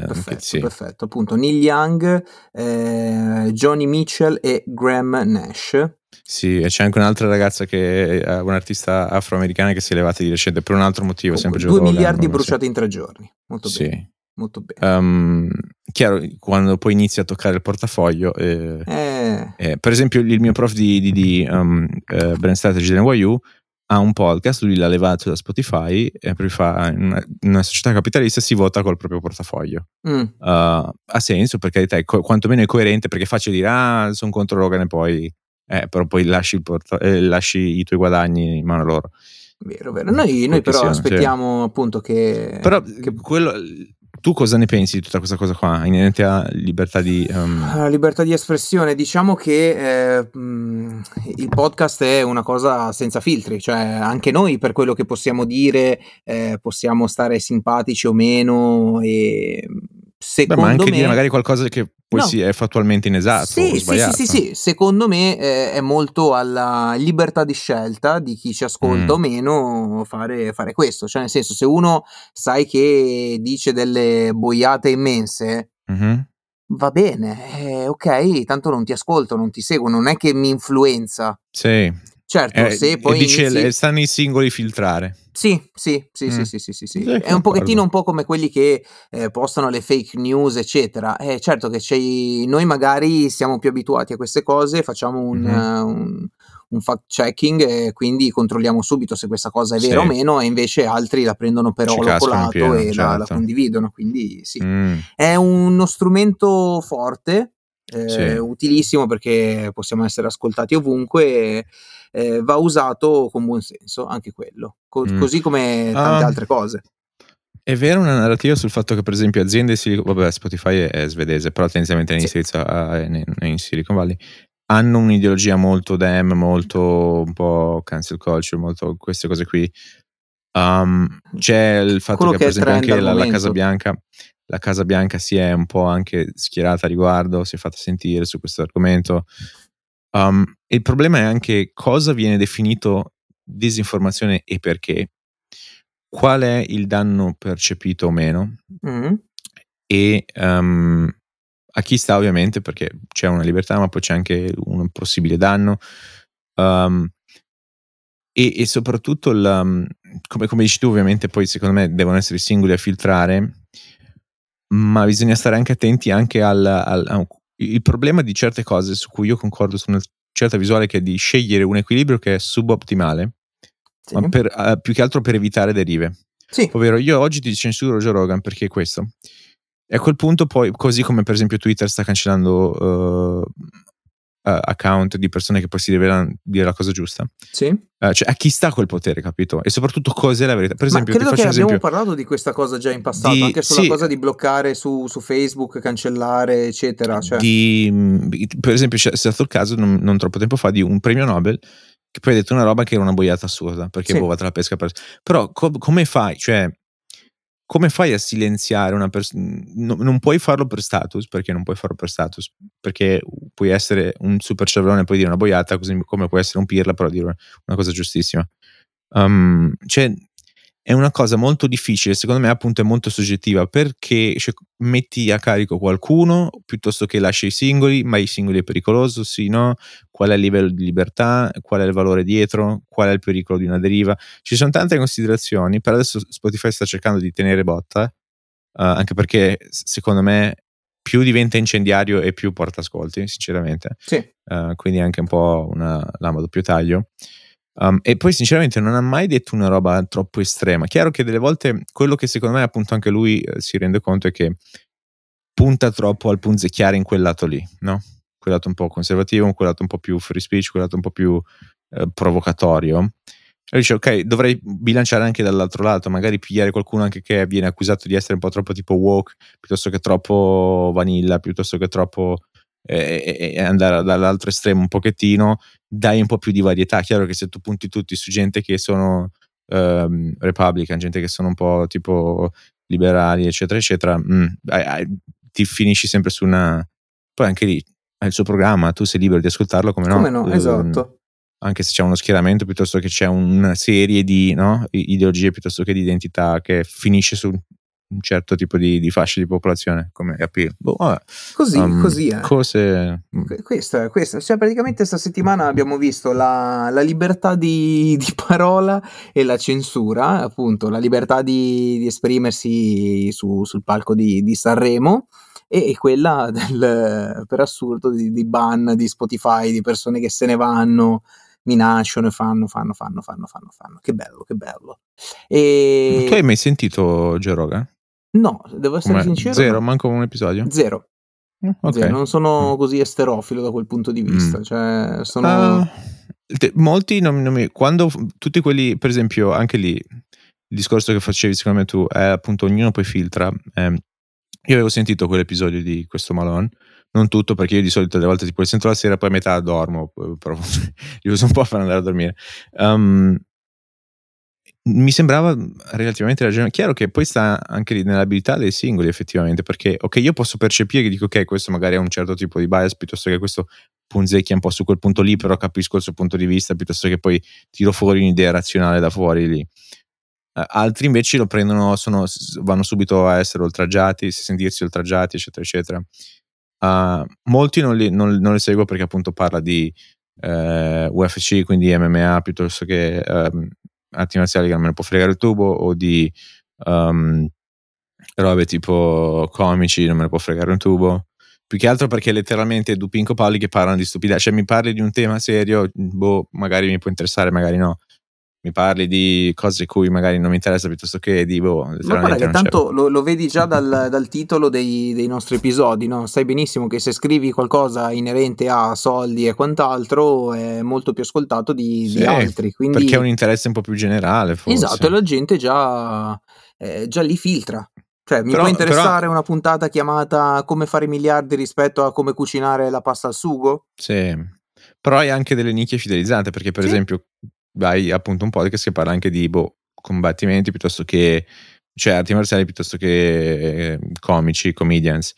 perfetto, appunto Neil Young, Johnny Mitchell e Graham Nash. Sì, e c'è anche un'altra ragazza che è un'artista afroamericana che si è levata di recente per un altro motivo, sempre Joe Rogan. 2 miliardi bruciati in 3 giorni. Molto bene. Sì. Molto bene. Chiaro, quando poi inizi a toccare il portafoglio, per esempio il mio prof di Brand Strategy dell'NYU ha un podcast, lui l'ha levato da Spotify e poi fa in una società capitalista si vota col proprio portafoglio. Ha senso, per carità, quantomeno è coerente, perché è facile dire sono contro Rogan e poi però poi lasci i tuoi guadagni in mano loro. Vero. Noi però aspettiamo appunto che... Però che... Quello, tu cosa ne pensi di tutta questa cosa qua? Inerente a libertà di... Libertà di espressione. Diciamo che il podcast è una cosa senza filtri. Cioè anche noi per quello che possiamo dire possiamo stare simpatici o meno e... Secondo ma anche me, dire magari qualcosa che poi è fattualmente inesatto, o sbagliato. Sì. Secondo me è molto alla libertà di scelta di chi ci ascolta o meno fare questo. Cioè nel senso, se uno sai che dice delle boiate immense, va bene, ok, tanto non ti ascolto, non ti seguo, non è che mi influenza. Sì. Certo, se poi dice, stanno i singoli filtrare. Sì. È un pochettino un po' come quelli che postano le fake news, eccetera. Certo che noi magari siamo più abituati a queste cose, facciamo un fact checking e quindi controlliamo subito se questa cosa è vera o meno, e invece altri la prendono per oro colato e la condividono, quindi sì. È uno strumento forte. Utilissimo, perché possiamo essere ascoltati ovunque, va usato con buon senso anche quello, così come tante altre cose. È vera una narrativa sul fatto che per esempio aziende vabbè, Spotify è svedese, però tendenzialmente è in Silicon Valley, hanno un'ideologia molto molto un po' cancel culture, molto queste cose qui. C'è il fatto che per esempio anche la Casa Bianca si è un po' anche schierata a riguardo, si è fatta sentire su questo argomento. Il problema è anche cosa viene definito disinformazione e perché, qual è il danno percepito o meno, e a chi sta, ovviamente, perché c'è una libertà ma poi c'è anche un possibile danno. E soprattutto, come dici tu, ovviamente poi secondo me devono essere i singoli a filtrare, ma bisogna stare anche attenti anche al problema di certe cose su cui io concordo su una certa visuale, che è di scegliere un equilibrio che è subottimale, ma più che altro per evitare derive, ovvero io oggi ti censuro Joe Rogan perché è questo, e a quel punto poi, così come per esempio Twitter sta cancellando account di persone che poi si rivelano dire la cosa giusta, cioè a chi sta quel potere, capito? E soprattutto cos'è la verità. Per esempio, credo che abbiamo parlato di questa cosa già in passato, anche sulla cosa di bloccare su Facebook, cancellare, eccetera. Cioè. Per esempio c'è stato il caso non troppo tempo fa di un premio Nobel che poi ha detto una roba che era una boiata assurda, perché bovata la pesca. Però come fai? Cioè, come fai a silenziare una persona? Non puoi farlo per status, perché non puoi farlo per status, perché puoi essere un super cervellone e puoi dire una boiata, così come puoi essere un pirla però dire una cosa giustissima. Cioè è una cosa molto difficile, secondo me, appunto è molto soggettiva, perché cioè, metti a carico qualcuno piuttosto che lasci i singoli, ma i singoli è pericoloso, sì, no? Qual è il livello di libertà, qual è il valore dietro, qual è il pericolo di una deriva. Ci sono tante considerazioni, per adesso Spotify sta cercando di tenere botta, anche perché secondo me più diventa incendiario e più porta ascolti, sinceramente. Sì. Quindi anche un po' una lama a doppio taglio. E poi sinceramente non ha mai detto una roba troppo estrema. Chiaro che delle volte quello che secondo me appunto anche lui si rende conto è che punta troppo al punzecchiare in quel lato lì, no? Quel lato un po' conservativo, quel lato un po' più free speech, quel lato un po' più provocatorio. E dice ok, dovrei bilanciare anche dall'altro lato, magari pigliare qualcuno anche che viene accusato di essere un po' troppo tipo woke, piuttosto che troppo vanilla, piuttosto che troppo... e andare dall'altro estremo un pochettino, dai un po' più di varietà. Chiaro che se tu punti tutti su gente che sono Republican, gente che sono un po' tipo liberali eccetera eccetera, ti finisci sempre su una... Poi anche lì è il suo programma, tu sei libero di ascoltarlo come no, esatto, anche se c'è uno schieramento piuttosto che c'è una serie di, no, ideologie piuttosto che di identità che finisce su un certo tipo di fascia di popolazione, come capire. Così. Cose... Questo. Cioè, praticamente sta settimana abbiamo visto la libertà di parola e la censura, appunto, la libertà di esprimersi sul palco di Sanremo e quella per assurdo di ban di Spotify, di persone che se ne vanno, minacciano e fanno. Che bello. E... Tu hai mai sentito Joe Rogan? No, devo essere sincero. Zero, manco un episodio? Zero. Okay. Zero. Non sono così esterofilo da quel punto di vista. Cioè, sono... molti non mi... Quando tutti quelli, per esempio, anche lì, il discorso che facevi secondo me tu, è appunto ognuno poi filtra. Io avevo sentito quell'episodio di questo Malone, non tutto, perché io di solito alle volte tipo le sento la sera, poi a metà dormo, però li uso un po' per andare a dormire. Mi sembrava relativamente ragionevole. Chiaro che poi sta anche lì nell'abilità dei singoli, effettivamente, perché ok, io posso percepire che dico ok, questo magari ha un certo tipo di bias, piuttosto che questo punzecchia un po' su quel punto lì, però capisco il suo punto di vista, piuttosto che poi tiro fuori un'idea razionale da fuori lì. Altri invece lo prendono, vanno subito a essere oltraggiati, sentirsi oltraggiati, eccetera eccetera. Molti non li seguo perché appunto parla di UFC, quindi MMA, piuttosto che arti marziali che non me ne può fregare il tubo, o di robe tipo comici, non me ne può fregare un tubo, più che altro perché letteralmente dupinco pali che parlano di stupidità. Cioè mi parli di un tema serio, magari mi può interessare, magari no. Mi parli di cose cui magari non mi interessa, piuttosto che di ma guarda che tanto lo vedi già dal titolo dei nostri episodi, no? Sai benissimo che se scrivi qualcosa inerente a soldi e quant'altro è molto più ascoltato di altri, quindi... perché è un interesse un po' più generale forse. Esatto, e la gente già li filtra. Cioè mi può interessare una puntata chiamata come fare miliardi rispetto a come cucinare la pasta al sugo? Sì, però hai anche delle nicchie fidelizzate, perché per esempio vai appunto un podcast che parla anche di combattimenti, piuttosto che, cioè, arti marziali, piuttosto che comici, comedians,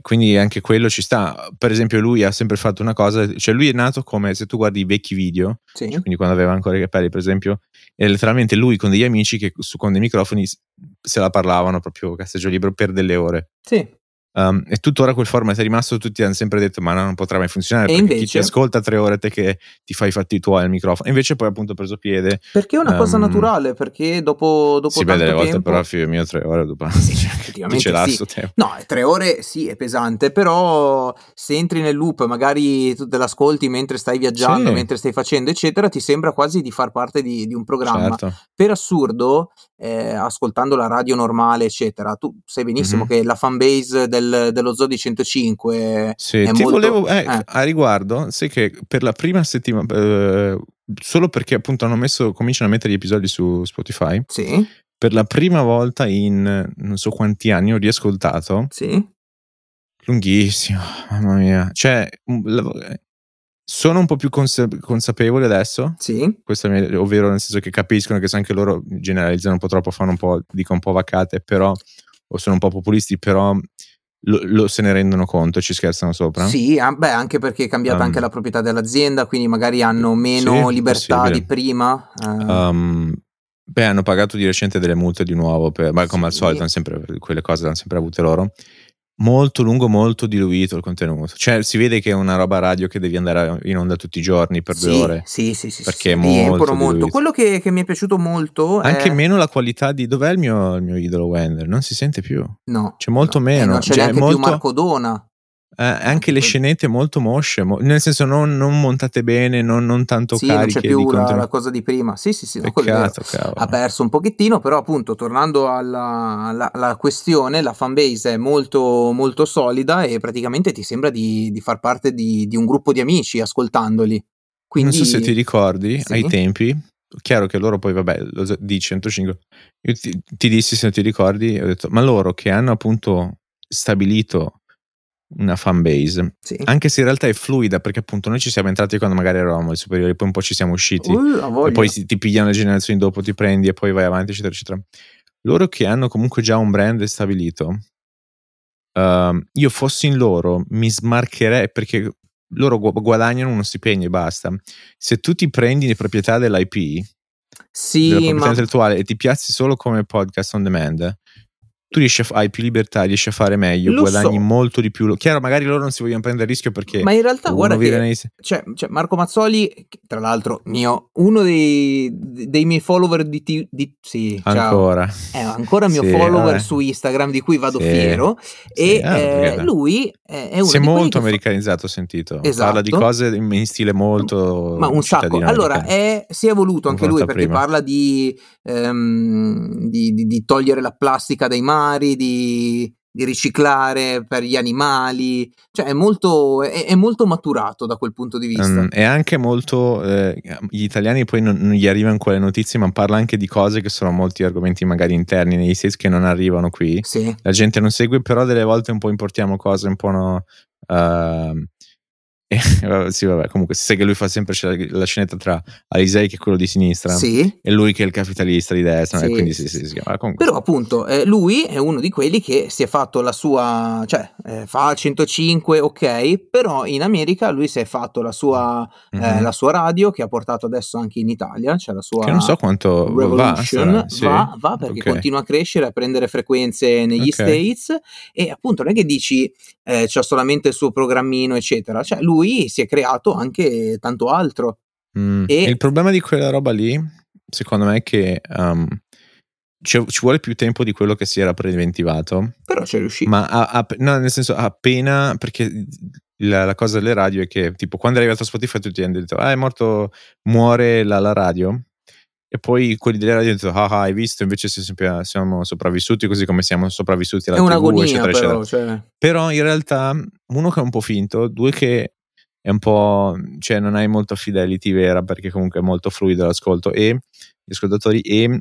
quindi anche quello ci sta. Per esempio lui ha sempre fatto una cosa, cioè lui è nato come, se tu guardi i vecchi video, sì, cioè, quindi quando aveva ancora i capelli per esempio, è letteralmente lui con degli amici che con dei microfoni se la parlavano proprio cazzeggio libero per delle ore. Sì. E tuttora quel format è rimasto, tutti hanno sempre detto ma no, non potrà mai funzionare, perché invece, chi ti ascolta 3 ore te che ti fai i fatti tuoi al microfono, e invece poi appunto ha preso piede perché è una cosa naturale, perché dopo sì, tanto beh, delle tempo... volte però figlio mio 3 ore dopo sì, effettivamente ce l'ha sì. Tempo. No, 3 ore sì, è pesante, però se entri nel loop magari tu te l'ascolti mentre stai viaggiando, sì, mentre stai facendo eccetera, ti sembra quasi di far parte di un programma, certo. Per assurdo ascoltando la radio normale eccetera, tu sai benissimo che la fan base dello Zoo di 105 sì, è ti molto... volevo a riguardo, sai che per la prima settimana solo perché appunto cominciano a mettere gli episodi su Spotify, sì, per la prima volta in non so quanti anni ho riascoltato, sì, lunghissimo, mamma mia, cioè sono un po' più consapevole adesso, sì, questo ovvero nel senso che capiscono che se anche loro generalizzano un po' troppo, fanno un po', dico un po' vacate, però, o sono un po' populisti, però se ne rendono conto e ci scherzano sopra. Sì, beh, anche perché è cambiata anche la proprietà dell'azienda, quindi magari hanno meno libertà di prima. Beh, hanno pagato di recente delle multe di nuovo, ma come al solito, quelle cose le hanno sempre avute loro. molto lungo, molto diluito il contenuto. Cioè si vede che è una roba radio che devi andare in onda tutti i giorni per 2 ore. Sì. Perché è molto, molto. Quello che mi è piaciuto molto anche è... meno la qualità di... Dov'è il mio idolo Wender? Non si sente più. No. C'è molto meno. Non c'è neanche molto... più Marco Dona. Anche le scenette molto mosce, nel senso non montate bene, non tanto cariche. Non c'è più la cosa di prima. Sì. Peccato, ha perso un pochettino, però appunto tornando alla questione, la fanbase è molto, molto solida e praticamente ti sembra di far parte di un gruppo di amici ascoltandoli. Quindi, non so se ti ricordi ai tempi, chiaro che loro poi vabbè di 105, io ti dissi se non ti ricordi, ho detto ma loro che hanno appunto stabilito una fanbase, anche se in realtà è fluida, perché appunto noi ci siamo entrati quando magari eravamo ai superiori, poi un po' ci siamo usciti e poi ti pigliano le generazioni dopo, ti prendi e poi vai avanti eccetera eccetera. Loro che hanno comunque già un brand stabilito, io fossi in loro mi smarcherei, perché loro guadagnano uno stipendio e basta. Se tu ti prendi le proprietà dell'IP, della proprietà intellettuale, e ti piazzi solo come podcast on demand, tu hai più libertà, riesci a fare meglio, guadagni molto di più. Chiaro, magari loro non si vogliono prendere il rischio perché... Ma in realtà guarda che cioè Marco Mazzoli, tra l'altro uno dei miei follower di sì, ancora. Ancora mio follower su Instagram, di cui vado fiero, lui è uno. Si è molto americanizzato, ho sentito. Esatto. Parla di cose in stile molto... Ma un sacco. Allora, si è evoluto anche lui, perché parla di togliere la plastica dai mari, di riciclare per gli animali, cioè è molto maturato da quel punto di vista. È anche molto gli italiani poi non gli arrivano quelle notizie, ma parla anche di cose che sono molti argomenti magari interni negli States che non arrivano qui. La gente non segue, però delle volte un po' importiamo cose un po' no. Comunque si sa che lui fa sempre la scenetta tra Alisei, che è quello di sinistra, e lui che è il capitalista di destra, quindi si chiama. Però appunto lui è uno di quelli che si è fatto la sua, cioè fa 105, ok, però in America lui si è fatto la sua radio, che ha portato adesso anche in Italia, cioè la sua, che non so quanto va perché continua a crescere, a prendere frequenze negli States, e appunto non è che dici c'ha solamente il suo programmino eccetera, cioè lui si è creato anche tanto altro. E il problema di quella roba lì, secondo me, è che ci vuole più tempo di quello che si era preventivato, però c'è riuscito. Ma no, nel senso, appena, perché la cosa delle radio è che tipo quando è arrivato Spotify tutti hanno detto è morto, muore la radio, e poi quelli delle radio hanno detto hai visto, invece siamo sopravvissuti, così come siamo sopravvissuti alla TV eccetera eccetera. Però in realtà uno che è un po' finto, due che è un po', cioè non hai molta fidelity vera, perché comunque è molto fluido l'ascolto e gli ascoltatori, e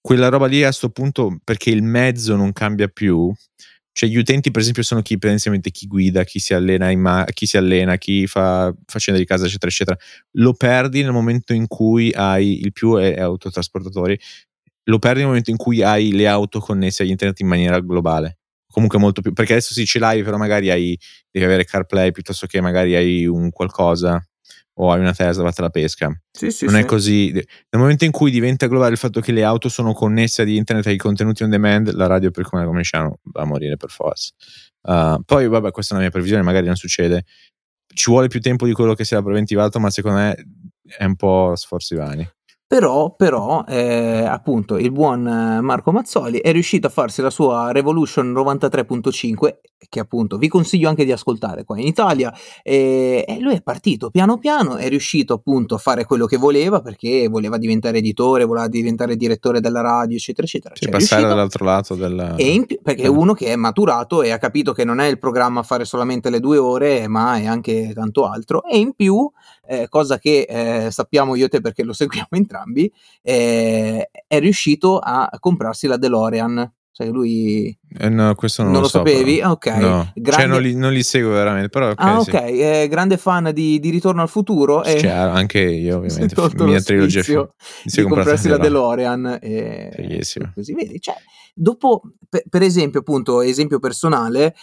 quella roba lì a sto punto, perché il mezzo non cambia più, cioè gli utenti per esempio sono chi principalmente chi guida, chi si allena, chi fa faccende di casa eccetera eccetera. Lo perdi nel momento in cui hai il più è autotrasportatori, lo perdi nel momento in cui hai le auto connesse agli internet in maniera globale. Comunque molto più, perché adesso sì ce l'hai, però magari devi avere CarPlay, piuttosto che magari hai un qualcosa o hai una Tesla, vattela pesca. Non è così. Nel momento in cui diventa globale il fatto che le auto sono connesse ad internet, ai contenuti on demand, la radio per come cominciano va a morire per forza. Poi vabbè, questa è una mia previsione, magari non succede. Ci vuole più tempo di quello che si era preventivato, ma secondo me è un po' sforzi vani. Però appunto il buon Marco Mazzoli è riuscito a farsi la sua Revolution 93.5, che appunto vi consiglio anche di ascoltare qua in Italia, e lui è partito piano piano, è riuscito appunto a fare quello che voleva, perché voleva diventare editore, voleva diventare direttore della radio eccetera eccetera, cioè passare dall'altro lato della... perché è uno che è maturato e ha capito che non è il programma fare solamente le 2 ore, ma è anche tanto altro. E in più cosa che sappiamo io e te perché lo seguiamo entrambi, è riuscito a comprarsi la DeLorean. Cioè lui no, questo non lo sapevi? Però. Ok, no. Grande... cioè non li seguo veramente, però okay, grande fan di Ritorno al Futuro, chiaro, anche io ovviamente mia trilogia di comprarsi la DeLorean così vedi, cioè dopo per esempio appunto esempio personale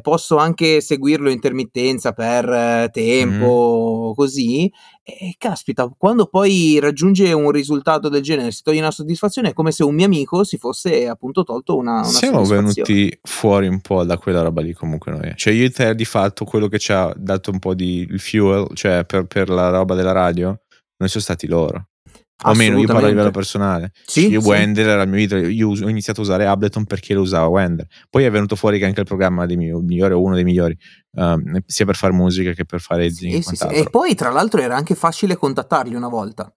posso anche seguirlo in intermittenza per tempo così, e caspita, quando poi raggiunge un risultato del genere si toglie una soddisfazione, è come se un mio amico si fosse appunto tolto una soddisfazione venuti fuori un po' da quella roba lì comunque noi. Cioè io e te di fatto quello che ci ha dato un po' di fuel, cioè per la roba della radio, noi sono stati loro. O meno, io parlo a livello personale. Sì, io sì. Wender era il mio idolo, io ho iniziato a usare Ableton perché lo usava Wender. Poi è venuto fuori che anche il programma dei migliori o uno dei migliori, sia per fare musica che per fare zing. Sì, sì. E poi tra l'altro era anche facile contattarli una volta.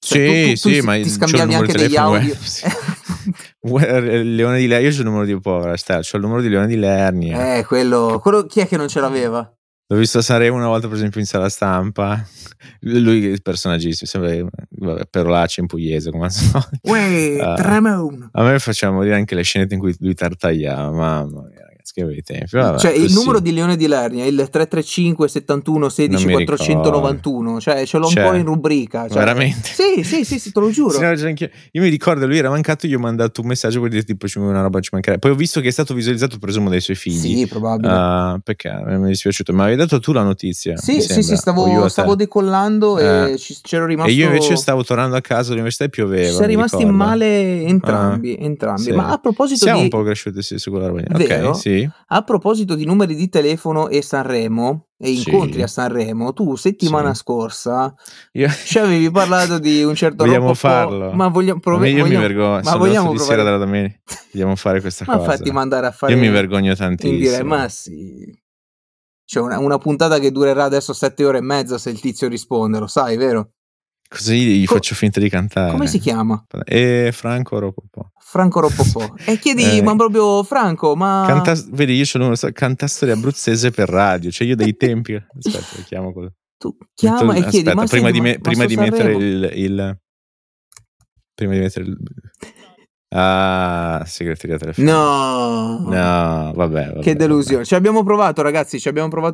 Cioè, sì, tu, ma ti scambiavi anche degli audio. Leone di Lerni, io c'ho il numero di povera, c'ho il numero di Leone di Lerni. Quello chi è che non ce l'aveva? L'ho visto a Sanremo una volta, per esempio, in sala stampa. Lui è il personaggissimo, sembra perolaccio in pugliese, come al solito. A me facciamo dire anche le scenette in cui lui tartagliava, mamma mia, ragazzi, che bei tempi. Vabbè, cioè, il numero di Leone di Lerni è il 335 71 16 491, cioè ce l'ho un po' in rubrica. Cioè. Veramente? Sì, te lo giuro. Io mi ricordo, lui era mancato, gli ho mandato un messaggio per dire tipo c'è una roba, ci mancherà. Poi ho visto che è stato visualizzato, presumo, dai suoi figli. Sì, probabile. Perché mi è dispiaciuto, ma avevi dato tu la notizia? Sì, stavo decollando e c'ero rimasto. E io invece stavo tornando a casa all'università e pioveva. Ci siamo rimasti male entrambi. Sì. Ma a proposito siamo un po' cresciuti su quella roba. Vero? Ok, sì. A proposito di numeri di telefono e Sanremo e incontri a Sanremo, tu settimana scorsa ci avevi parlato di un certo vogliamo farlo, ma vogliamo provare. Io mi vergogno, ma vogliamo provare dalla domenica, vogliamo fare questa ma cosa, fatti mandare a fare, io mi vergogno tantissimo in dire, ma sì, c'è una puntata che durerà adesso 7 ore e mezza se il tizio risponde, lo sai, vero? Così gli faccio finta di cantare. Come si chiama? Franco Rocopò. Franco Rocopò. E chiedi, ma proprio Franco, ma... Vedi, io sono cantastore abruzzese per radio. Cioè io dei tempi... Aspetta, lo chiamo quello. Tu chiama e aspetta, chiedi, prima di mettere il... Ah, segreteria telefonica. No, vabbè. Che delusione. Ci abbiamo provato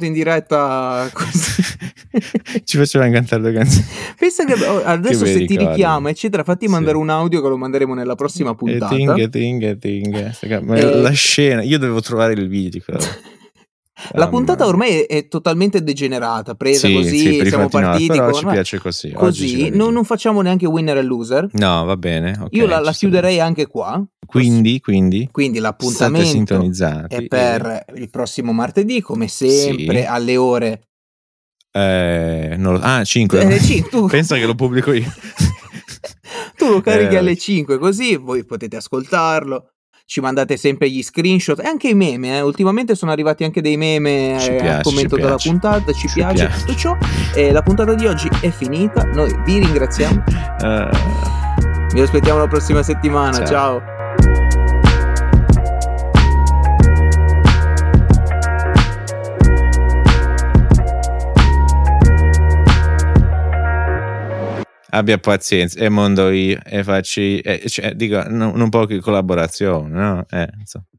in diretta così. Ci facevano cantare le canzoni. Pensa che adesso che se ti richiama eccetera, fatti mandare un audio che lo manderemo nella prossima puntata. Tinga. Ma la scena, io devo trovare il video di quella. La puntata ormai è totalmente degenerata, presa così, siamo partiti, però ci piace così. Non facciamo neanche winner e loser. No, va bene, okay, io la chiuderei anche qua. Quindi l'appuntamento è per il prossimo martedì, come sempre, alle ore 5. Pensa che lo pubblico io. Tu lo carichi alle 5, così voi potete ascoltarlo. Ci mandate sempre gli screenshot e anche i meme. Ultimamente sono arrivati anche dei meme al commento della puntata. Ci piace tutto ciò. E la puntata di oggi è finita. Noi vi ringraziamo. Vi aspettiamo la prossima settimana. Ciao. Abbia pazienza, e mondo io, e facci, non poche collaborazioni, no? Insomma.